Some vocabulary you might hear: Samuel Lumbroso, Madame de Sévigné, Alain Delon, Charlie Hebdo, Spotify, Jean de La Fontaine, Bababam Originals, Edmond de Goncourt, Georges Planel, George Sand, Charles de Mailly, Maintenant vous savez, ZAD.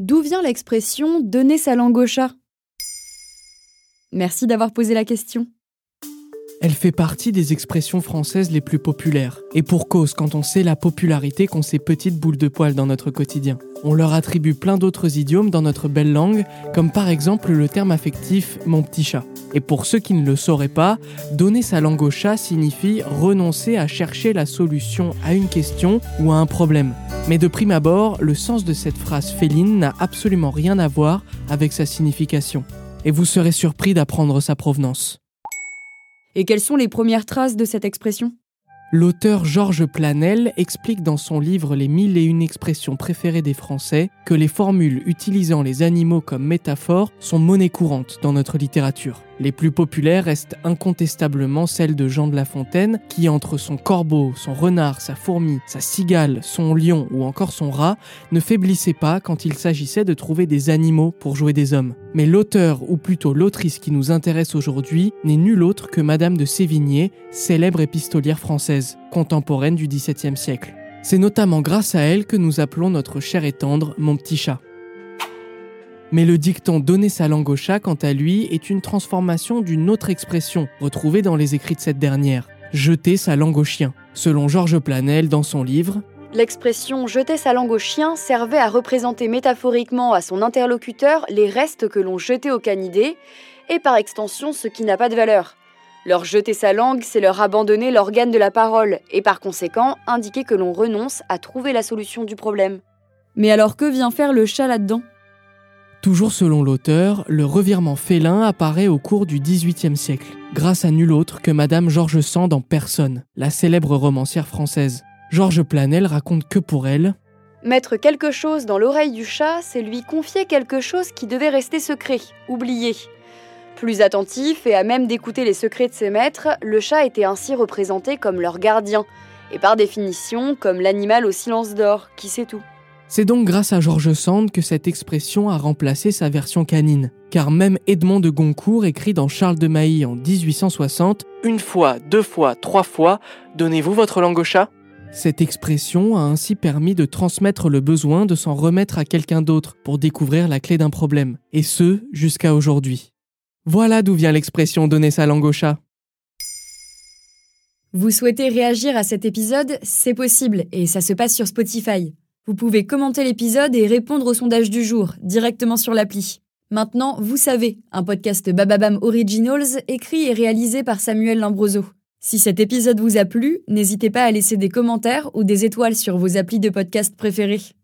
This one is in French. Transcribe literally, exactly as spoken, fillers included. D'où vient l'expression « donner sa langue au chat » ? Merci d'avoir posé la question. Elle fait partie des expressions françaises les plus populaires. Et pour cause, quand on sait la popularité qu'ont ces petites boules de poils dans notre quotidien. On leur attribue plein d'autres idiomes dans notre belle langue, comme par exemple le terme affectif « mon petit chat ». Et pour ceux qui ne le sauraient pas, donner sa langue au chat signifie renoncer à chercher la solution à une question ou à un problème. Mais de prime abord, le sens de cette phrase féline n'a absolument rien à voir avec sa signification. Et vous serez surpris d'apprendre sa provenance. Et quelles sont les premières traces de cette expression ? L'auteur Georges Planel explique dans son livre « Les mille et une expressions préférées des Français » que les formules utilisant les animaux comme métaphore sont monnaie courante dans notre littérature. Les plus populaires restent incontestablement celles de Jean de La Fontaine, qui entre son corbeau, son renard, sa fourmi, sa cigale, son lion ou encore son rat, ne faiblissait pas quand il s'agissait de trouver des animaux pour jouer des hommes. Mais l'auteur, ou plutôt l'autrice qui nous intéresse aujourd'hui, n'est nulle autre que Madame de Sévigné, célèbre épistolière française, contemporaine du dix-septième siècle. C'est notamment grâce à elle que nous appelons notre cher et tendre « mon petit chat ». Mais le dicton « donner sa langue au chat » quant à lui est une transformation d'une autre expression retrouvée dans les écrits de cette dernière, « jeter sa langue au chien ». Selon Georges Planel dans son livre, l'expression « jeter sa langue au chien » servait à représenter métaphoriquement à son interlocuteur les restes que l'on jetait aux canidés et par extension ce qui n'a pas de valeur. Leur jeter sa langue, c'est leur abandonner l'organe de la parole et par conséquent indiquer que l'on renonce à trouver la solution du problème. Mais alors que vient faire le chat là-dedans ? Toujours selon l'auteur, le revirement félin apparaît au cours du dix-huitième siècle, grâce à nul autre que Madame George Sand en personne, la célèbre romancière française. Georges Planel raconte que pour elle, mettre quelque chose dans l'oreille du chat, c'est lui confier quelque chose qui devait rester secret, oublié. Plus attentif et à même d'écouter les secrets de ses maîtres, le chat était ainsi représenté comme leur gardien, et par définition comme l'animal au silence d'or, qui sait tout. C'est donc grâce à George Sand que cette expression a remplacé sa version canine, car même Edmond de Goncourt écrit dans Charles de Mailly en dix-huit cent soixante « Une fois, deux fois, trois fois, donnez-vous votre langue au chat ?» Cette expression a ainsi permis de transmettre le besoin de s'en remettre à quelqu'un d'autre pour découvrir la clé d'un problème, et ce, jusqu'à aujourd'hui. Voilà d'où vient l'expression « donner sa langue au chat ». Vous souhaitez réagir à cet épisode ? C'est possible et ça se passe sur Spotify. Vous pouvez commenter l'épisode et répondre au sondage du jour, directement sur l'appli. Maintenant, vous savez, un podcast Bababam Originals écrit et réalisé par Samuel Lumbroso. Si cet épisode vous a plu, n'hésitez pas à laisser des commentaires ou des étoiles sur vos applis de podcast préférés.